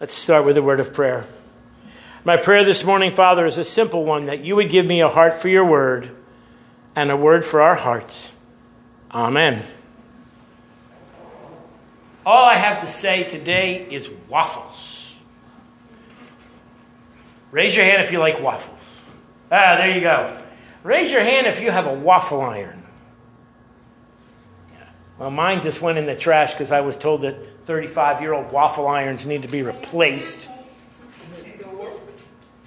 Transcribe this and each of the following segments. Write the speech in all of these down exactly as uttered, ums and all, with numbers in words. Let's start with a word of prayer. My prayer this morning, Father, is a simple one, that you would give me a heart for your word and a word for our hearts. Amen. All I have to say today is waffles. Raise your hand if you like waffles. Ah, there you go. Raise your hand if you have a waffle iron. Well, mine just went in the trash because I was told that thirty-five-year-old waffle irons need to be replaced.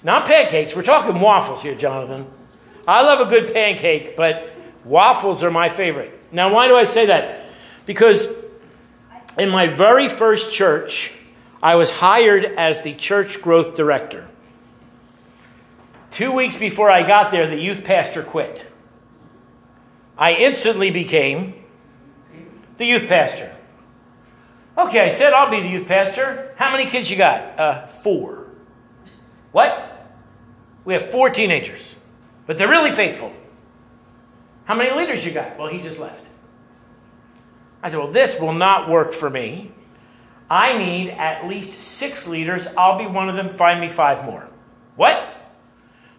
Not pancakes. We're talking waffles here, Jonathan. I love a good pancake, but waffles are my favorite. Now, why do I say that? Because in my very first church, I was hired as the church growth director. Two weeks before I got there, the youth pastor quit. I instantly became the youth pastor. Okay, I said, I'll be the youth pastor. How many kids you got? Uh, four. What? We have four teenagers, but they're really faithful. How many leaders you got? Well, he just left. I said, well, this will not work for me. I need at least six leaders. I'll be one of them. Find me five more. What?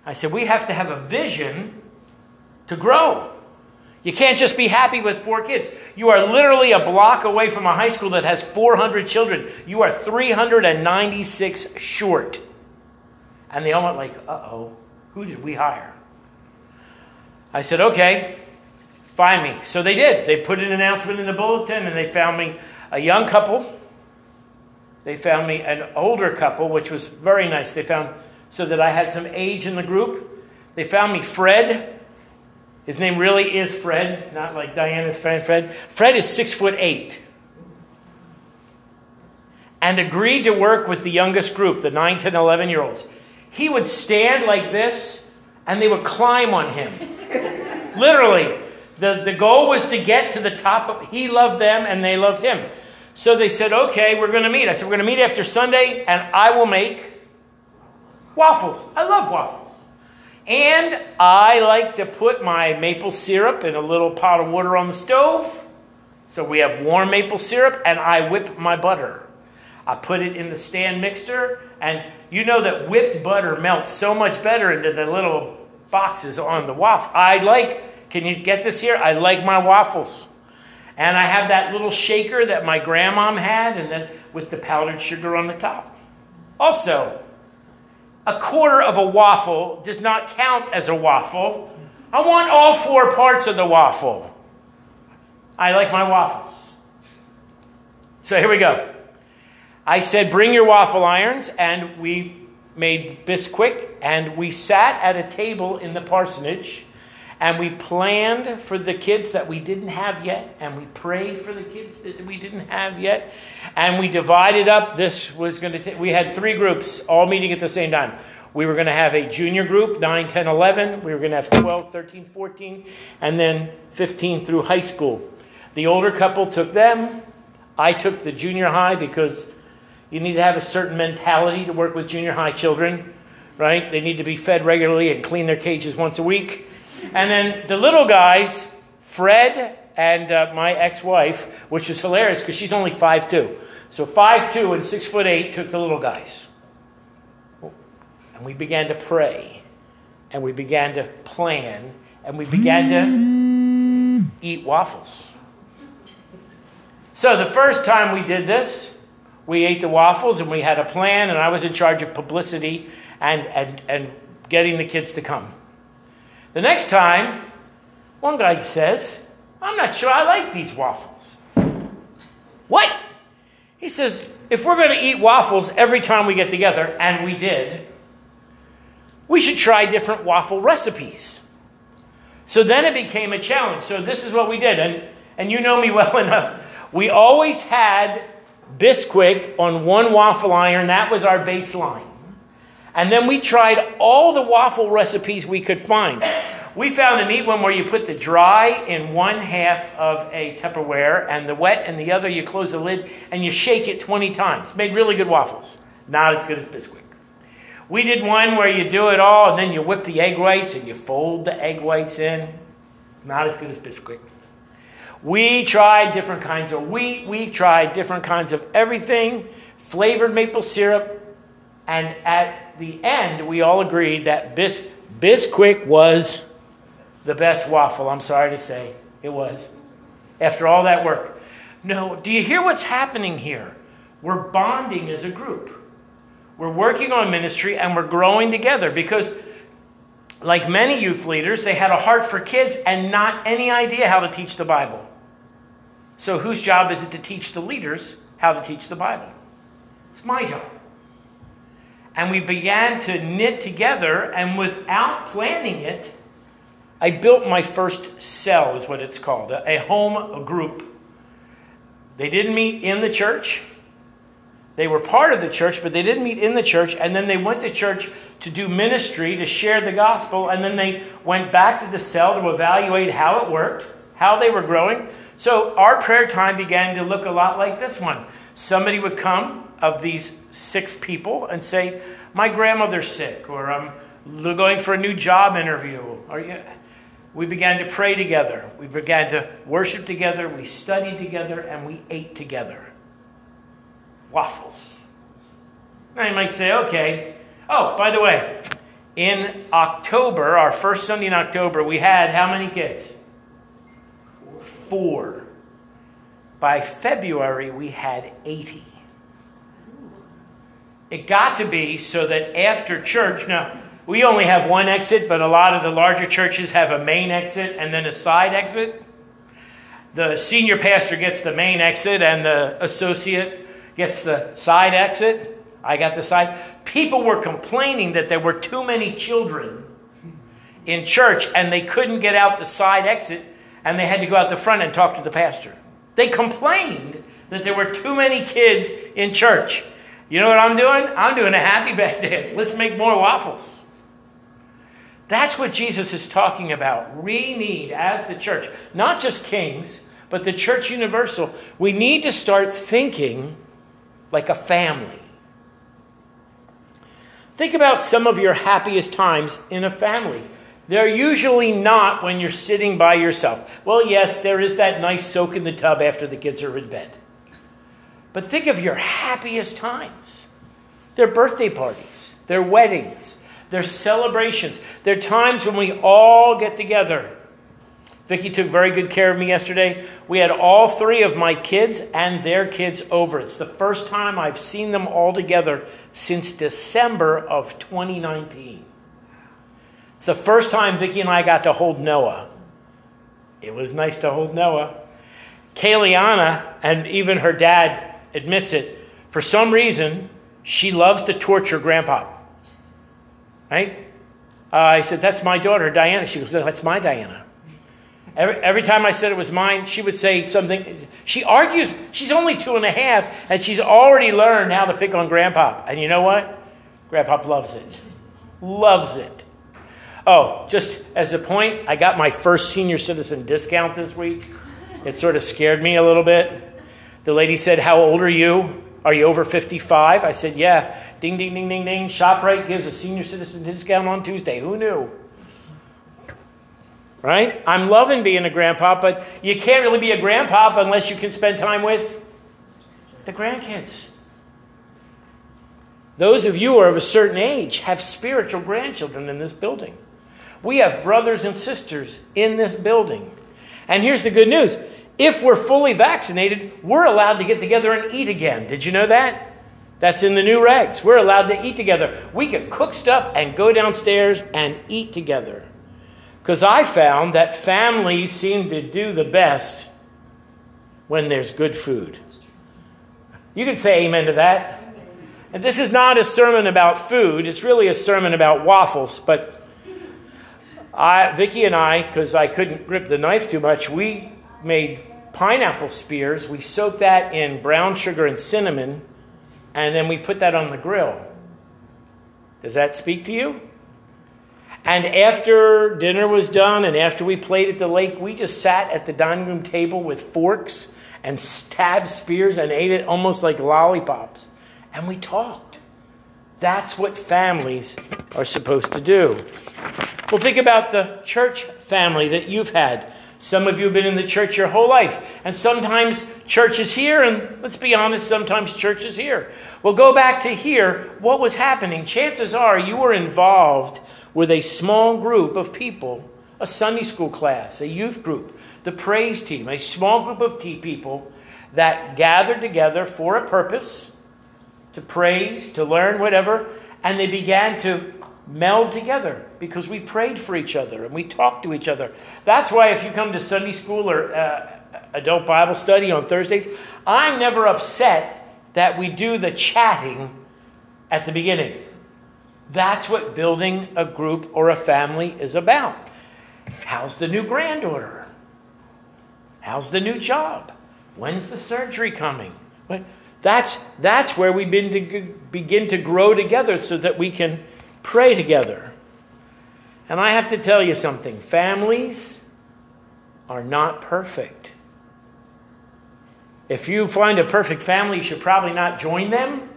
I said, we have to have a vision to grow. You can't just be happy with four kids. You are literally a block away from a high school that has four hundred children. You are three hundred ninety-six short. And they all went like, uh-oh, who did we hire? I said, okay, find me. So they did. They put an announcement in the bulletin, and they found me a young couple. They found me an older couple, which was very nice. They found... so that I had some age in the group. They found me Fred. His name really is Fred, not like Diana's friend Fred. Fred is six foot eight. And agreed to work with the youngest group, the nine, ten, eleven year olds. He would stand like this and they would climb on him. Literally. The, the goal was to get to the top. Of, he loved them and they loved him. So they said, okay, we're going to meet. I said, we're going to meet after Sunday and I will make waffles. I love waffles. And I like to put my maple syrup in a little pot of water on the stove. So we have warm maple syrup, and I whip my butter. I put it in the stand mixer, and you know that whipped butter melts so much better into the little boxes on the waffle. I like, can you get this here? I like my waffles. And I have that little shaker that my grandmom had, and then with the powdered sugar on the top. Also, a quarter of a waffle does not count as a waffle. I want all four parts of the waffle. I like my waffles. So here we go. I said, bring your waffle irons, and we made Bisquick, and we sat at a table in the parsonage, and we planned for the kids that we didn't have yet, and we prayed for the kids that we didn't have yet, and we divided up. This was going to take, we had three groups all meeting at the same time. We were going to have a junior group, nine, ten, eleven. We were going to have twelve, thirteen, fourteen, and then fifteen through high school. The older couple took them. I took the junior high because you need to have a certain mentality to work with junior high children, right? They need to be fed regularly and clean their cages once a week. And then the little guys, Fred and uh, my ex-wife, which is hilarious because she's only five two. So five two and six foot eight took the little guys. And we began to pray. And we began to plan. And we began to eat waffles. So the first time we did this, we ate the waffles and we had a plan. And I was in charge of publicity and, and, and getting the kids to come. The next time, one guy says, I'm not sure I like these waffles. What? He says, if we're going to eat waffles every time we get together, and we did, we should try different waffle recipes. So then it became a challenge. So this is what we did. And, and you know me well enough. We always had Bisquick on one waffle iron. That was our baseline. And then we tried all the waffle recipes we could find. We found a neat one where you put the dry in one half of a Tupperware and the wet in the other. You close the lid and you shake it twenty times. Made really good waffles. Not as good as Bisquick. We did one where you do it all and then you whip the egg whites and you fold the egg whites in. Not as good as Bisquick. We tried different kinds of wheat. We tried different kinds of everything. flavored maple syrup, and at the end, we all agreed that Bis- Bisquick was the best waffle. I'm sorry to say it was. After all that work. No, do you hear what's happening here? We're bonding as a group. We're working on ministry and we're growing together because, like many youth leaders, they had a heart for kids and not any idea how to teach the Bible. So whose job is it to teach the leaders how to teach the Bible? It's my job. And we began to knit together, and without planning it, I built my first cell, is what it's called, a home, a group. They didn't meet in the church. They were part of the church, but they didn't meet in the church. And then they went to church to do ministry, to share the gospel. And then they went back to the cell to evaluate how it worked, how they were growing. So our prayer time began to look a lot like this one. Somebody would come of these six people and say, my grandmother's sick, or I'm going for a new job interview. Are you? We began to pray together. We began to worship together. We studied together, and we ate together. Waffles. Now you might say, okay. Oh, by the way, in October, our first Sunday in October, we had how many kids? Four. Four. By February, we had eighty. It got to be so that after church, now, we only have one exit, but a lot of the larger churches have a main exit and then a side exit. The senior pastor gets the main exit and the associate gets the side exit. I got the side. People were complaining that there were too many children in church and they couldn't get out the side exit and they had to go out the front and talk to the pastor. They complained that there were too many kids in church. You know what I'm doing? I'm doing a happy bad dance. Let's make more waffles. That's what Jesus is talking about. We need, as the church, not just Kings, but the church universal, we need to start thinking like a family. Think about some of your happiest times in a family. They're usually not when you're sitting by yourself. Well, yes, there is that nice soak in the tub after the kids are in bed. But think of your happiest times. Their birthday parties, their weddings, their celebrations. There are times when we all get together. Vicki took very good care of me yesterday. We had all three of my kids and their kids over. It's the first time I've seen them all together since December of twenty nineteen. It's the first time Vicki and I got to hold Noah. It was nice to hold Noah. Kayliana, and even her dad admits it, for some reason, she loves to torture Grandpa. Right? Uh, I said, that's my daughter, Diana. She goes, no, that's my Diana. Every, every time I said it was mine, she would say something. She argues. She's only two and a half, and she's already learned how to pick on Grandpa. And you know what? Grandpa loves it. Loves it. Oh, just as a point, I got my first senior citizen discount this week. It sort of scared me a little bit. The lady said, how old are you? Are you over fifty-five? I said, yeah. Ding, ding, ding, ding, ding. ShopRite gives a senior citizen discount on Tuesday. Who knew? Right? I'm loving being a grandpa, but you can't really be a grandpa unless you can spend time with the grandkids. Those of you who are of a certain age have spiritual grandchildren in this building. We have brothers and sisters in this building. And here's the good news. If we're fully vaccinated, we're allowed to get together and eat again. Did you know that? That's in the new regs. We're allowed to eat together. We can cook stuff and go downstairs and eat together. Because I found that families seem to do the best when there's good food. You can say amen to that. And this is not a sermon about food. It's really a sermon about waffles, but I, Vicki and I, because I couldn't grip the knife too much, we made pineapple spears. We soaked that in brown sugar and cinnamon, and then we put that on the grill. Does that speak to you? And after dinner was done and after we played at the lake, we just sat at the dining room table with forks and stabbed spears and ate it almost like lollipops. And we talked. That's what families are supposed to do. Well, think about the church family that you've had. Some of you have been in the church your whole life, and sometimes church is here, and let's be honest, sometimes church is here. Well, go back to here. What was happening? Chances are you were involved with a small group of people, a Sunday school class, a youth group, the praise team, a small group of tea people that gathered together for a purpose, to praise, to learn, whatever, and they began to meld together because we prayed for each other and we talked to each other. That's why if you come to Sunday school or uh, adult Bible study on Thursdays, I'm never upset that we do the chatting at the beginning. That's what building a group or a family is about. How's the new granddaughter? How's the new job? When's the surgery coming? That's, that's where we begin to, begin to grow together so that we can pray together. And I have to tell you something. Families are not perfect. If you find a perfect family, you should probably not join them,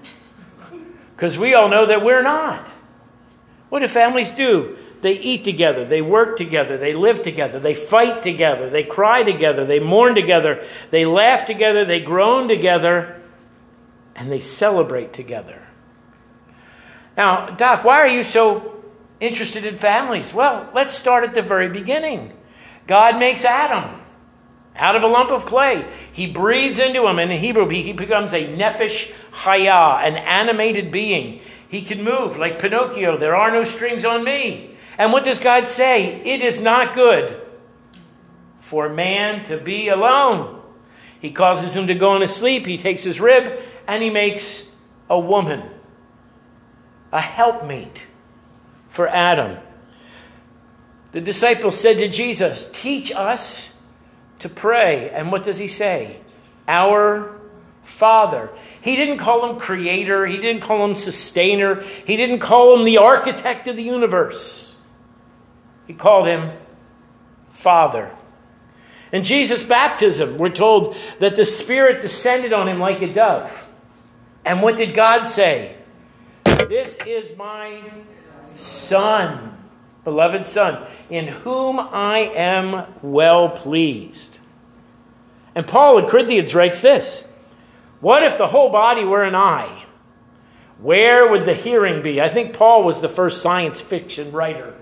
because we all know that we're not. What do families do? They eat together, they work together, they live together, they fight together, they cry together, they mourn together, they laugh together, they groan together, and they celebrate together. Now, Doc, why are you so interested in families? Well, let's start at the very beginning. God makes Adam out of a lump of clay. He breathes into him. And in Hebrew, he becomes a nefesh hayah, an animated being. He can move like Pinocchio. There are no strings on me. And what does God say? It is not good for man to be alone. He causes him to go into sleep. He takes his rib and he makes a woman, a helpmeet for Adam. The disciples said to Jesus, teach us to pray. And what does he say? Our Father. He didn't call him creator. He didn't call him sustainer. He didn't call him the architect of the universe. He called him Father. In Jesus' baptism, we're told that the Spirit descended on him like a dove. And what did God say? This is my Son, beloved Son, in whom I am well pleased. And Paul in Corinthians writes this: what if the whole body were an eye? Where would the hearing be? I think Paul was the first science fiction writer,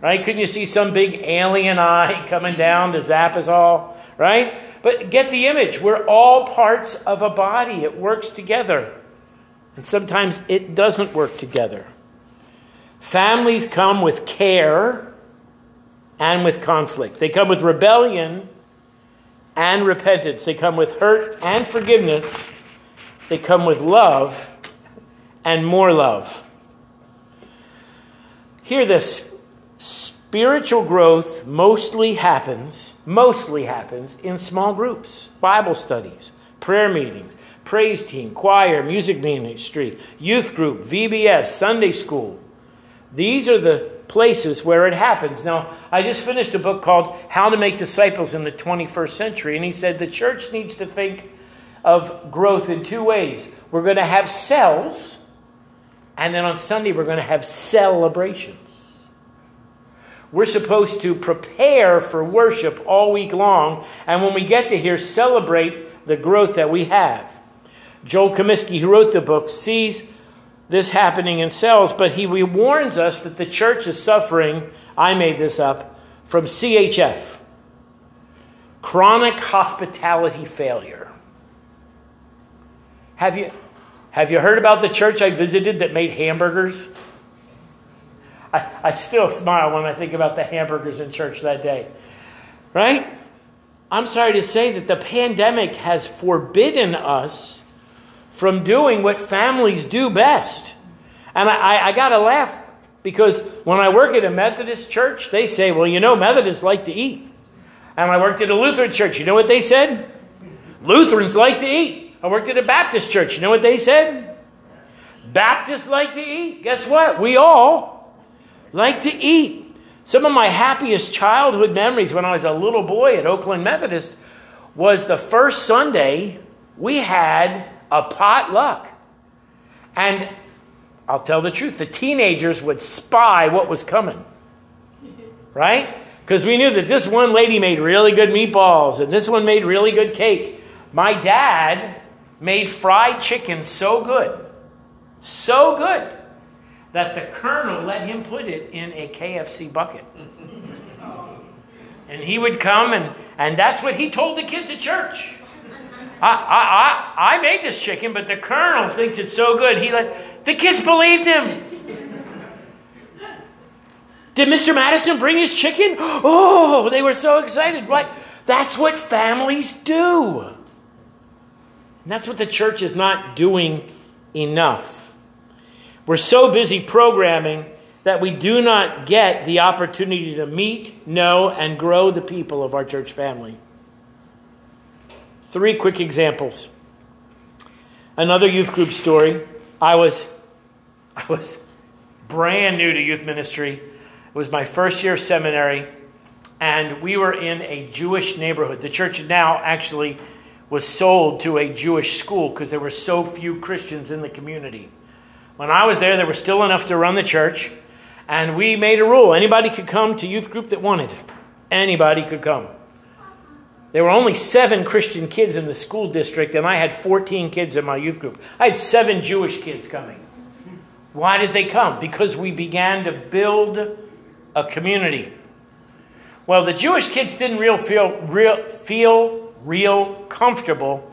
right? Couldn't you see some big alien eye coming down to zap us all, right? But get the image. We're all parts of a body. It works together. And sometimes it doesn't work together. Families come with care and with conflict. They come with rebellion and repentance. They come with hurt and forgiveness. They come with love and more love. Hear this. Spiritual growth mostly happens, mostly happens in small groups, Bible studies, prayer meetings, praise team, choir, music ministry, youth group, V B S, Sunday school. These are the places where it happens. Now, I just finished a book called How to Make Disciples in the twenty-first century, and he said the church needs to think of growth in two ways. We're going to have cells, and then on Sunday we're going to have celebrations. We're supposed to prepare for worship all week long, and when we get to here, celebrate the growth that we have. Joel Comiskey, who wrote the book, sees this happening in cells, but he warns us that the church is suffering, I made this up, from C H F, chronic hospitality failure. Have you, have you heard about the church I visited that made hamburgers? I, I still smile when I think about the hamburgers in church that day, right? I'm sorry to say that the pandemic has forbidden us from doing what families do best. And I, I, I got to laugh, because when I work at a Methodist church, they say, well, you know, Methodists like to eat. And I worked at a Lutheran church. You know what they said? Lutherans like to eat. I worked at a Baptist church. You know what they said? Baptists like to eat. Guess what? We all like to eat. Some of my happiest childhood memories when I was a little boy at Oakland Methodist was the first Sunday we had a potluck. And I'll tell the truth, the teenagers would spy what was coming, right? Because we knew that this one lady made really good meatballs and this one made really good cake. My dad made fried chicken so good, so good, that the colonel let him put it in a K F C bucket. And he would come, and, and that's what he told the kids at church. I, I, I, I made this chicken, but the colonel thinks it's so good. He let, the kids believed him. Did Mister Madison bring his chicken? Oh, they were so excited. Right? That's what families do. And that's what the church is not doing enough. We're so busy programming that we do not get the opportunity to meet, know, and grow the people of our church family. Three quick examples. Another youth group story. I was, I was brand new to youth ministry. It was my first year of seminary, and we were in a Jewish neighborhood. The church now actually was sold to a Jewish school because there were so few Christians in the community. When I was there, there were still enough to run the church, and we made a rule. Anybody could come to youth group that wanted. Anybody could come. There were only seven Christian kids in the school district, and I had fourteen kids in my youth group. I had seven Jewish kids coming. Why did they come? Because we began to build a community. Well, the Jewish kids didn't real feel real feel real comfortable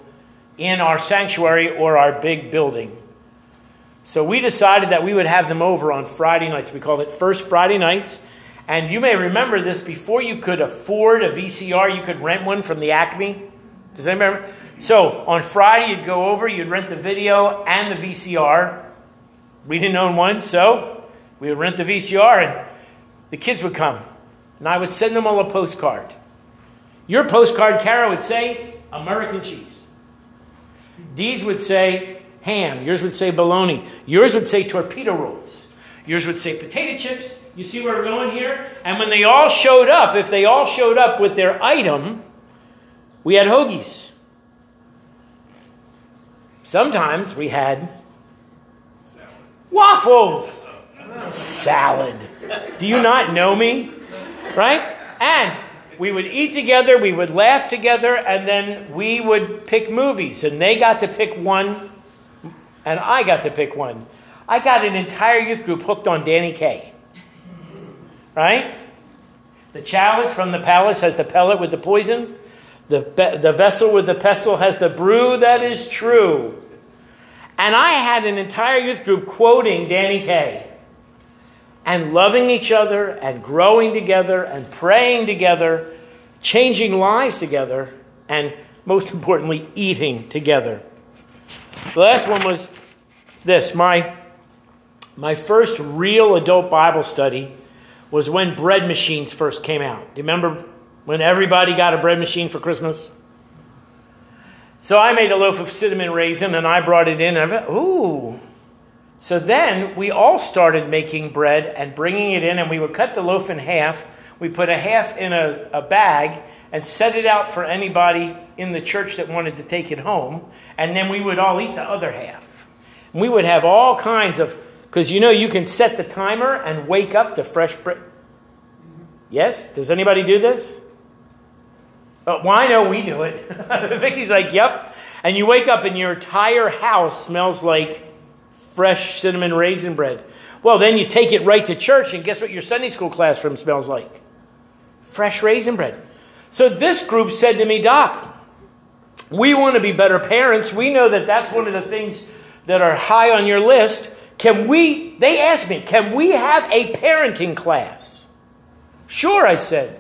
in our sanctuary or our big building. So we decided that we would have them over on Friday nights. We called it First Friday Nights. And you may remember this, before you could afford a V C R, you could rent one from the Acme. Does anybody remember? So on Friday, you'd go over, you'd rent the video and the V C R. We didn't own one, so we would rent the V C R, and the kids would come, and I would send them all a postcard. Your postcard, Kara, would say American cheese. These would say ham. Yours would say bologna. Yours would say torpedo rolls. Yours would say potato chips. You see where we're going here? And when they all showed up, if they all showed up with their item, we had hoagies. Sometimes we had salad. Waffles. Salad. Do you not know me? Right? And we would eat together, we would laugh together, and then we would pick movies. And they got to pick one, and I got to pick one. I got an entire youth group hooked on Danny Kaye. Right? The chalice from the palace has the pellet with the poison. The, be- the vessel with the pestle has the brew that is true. And I had an entire youth group quoting Danny Kaye. And loving each other, and growing together, and praying together, changing lives together, and most importantly, eating together. The last one was this. My, my first real adult Bible study was when bread machines first came out. Do you remember when everybody got a bread machine for Christmas? So I made a loaf of cinnamon raisin, and I brought it in, and I thought, ooh. So then we all started making bread and bringing it in, and we would cut the loaf in half. We put a half in a, a bag and set it out for anybody in the church that wanted to take it home, and then we would all eat the other half. And we would have all kinds of, because you know you can set the timer and wake up to fresh bread. Yes? Does anybody do this? But well, I know we do it. Vicky's like, yep. And you wake up and your entire house smells like fresh cinnamon raisin bread. Well, then you take it right to church, and guess what your Sunday school classroom smells like? Fresh raisin bread. So this group said to me, Doc, we want to be better parents. We know that that's one of the things that are high on your list. Can we, they asked me, can we have a parenting class? Sure, I said.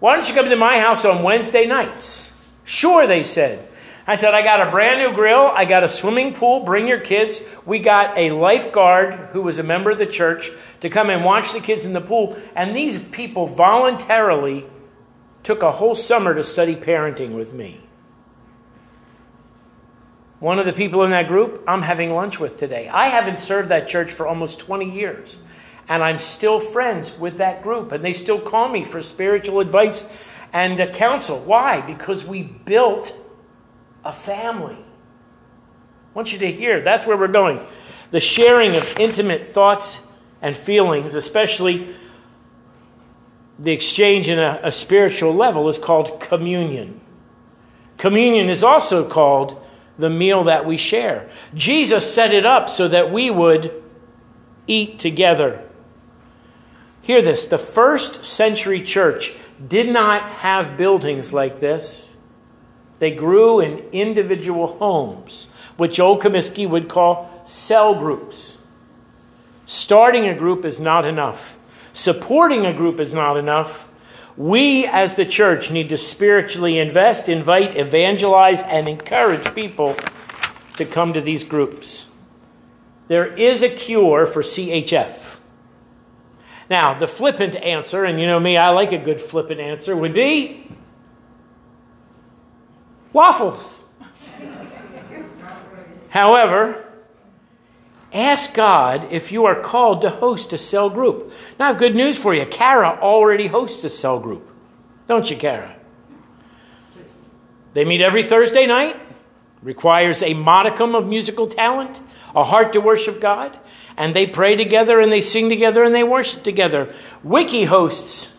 Why don't you come to my house on Wednesday nights? Sure, they said. I said, I got a brand new grill. I got a swimming pool. Bring your kids. We got a lifeguard who was a member of the church to come and watch the kids in the pool. And these people voluntarily took a whole summer to study parenting with me. One of the people in that group I'm having lunch with today. I haven't served that church for almost twenty years. And I'm still friends with that group. And they still call me for spiritual advice and counsel. Why? Because we built a family. I want you to hear, that's where we're going. The sharing of intimate thoughts and feelings, especially the exchange in a, a spiritual level, is called communion. Communion is also called the meal that we share. Jesus set it up so that we would eat together. Hear this, the first century church did not have buildings like this. They grew in individual homes, which Joel Comiskey would call cell groups. Starting a group is not enough. Supporting a group is not enough. We as the church need to spiritually invest, invite, evangelize, and encourage people to come to these groups. There is a cure for C H F. Now, the flippant answer, and you know me, I like a good flippant answer, would be waffles. However, ask God if you are called to host a cell group. Now, I have good news for you. Kara already hosts a cell group. Don't you, Kara? They meet every Thursday night. Requires a modicum of musical talent, a heart to worship God, and they pray together and they sing together and they worship together. Wiki hosts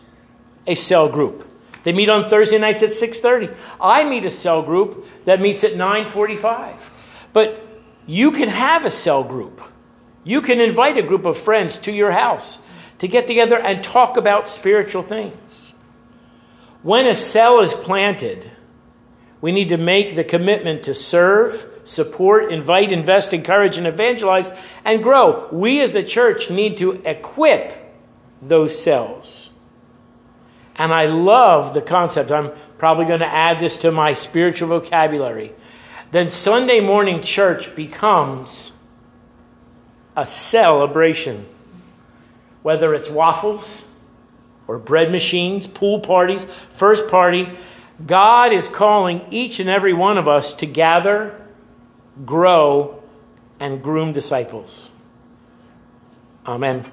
a cell group. They meet on Thursday nights at six thirty. I meet a cell group that meets at nine forty-five. But you can have a cell group. You can invite a group of friends to your house to get together and talk about spiritual things. When a cell is planted, we need to make the commitment to serve, support, invite, invest, encourage, and evangelize, and grow. We as the church need to equip those cells. And I love the concept. I'm probably going to add this to my spiritual vocabulary. Then Sunday morning church becomes a celebration. Whether it's waffles or bread machines, pool parties, first party, God is calling each and every one of us to gather, grow, and groom disciples. Amen.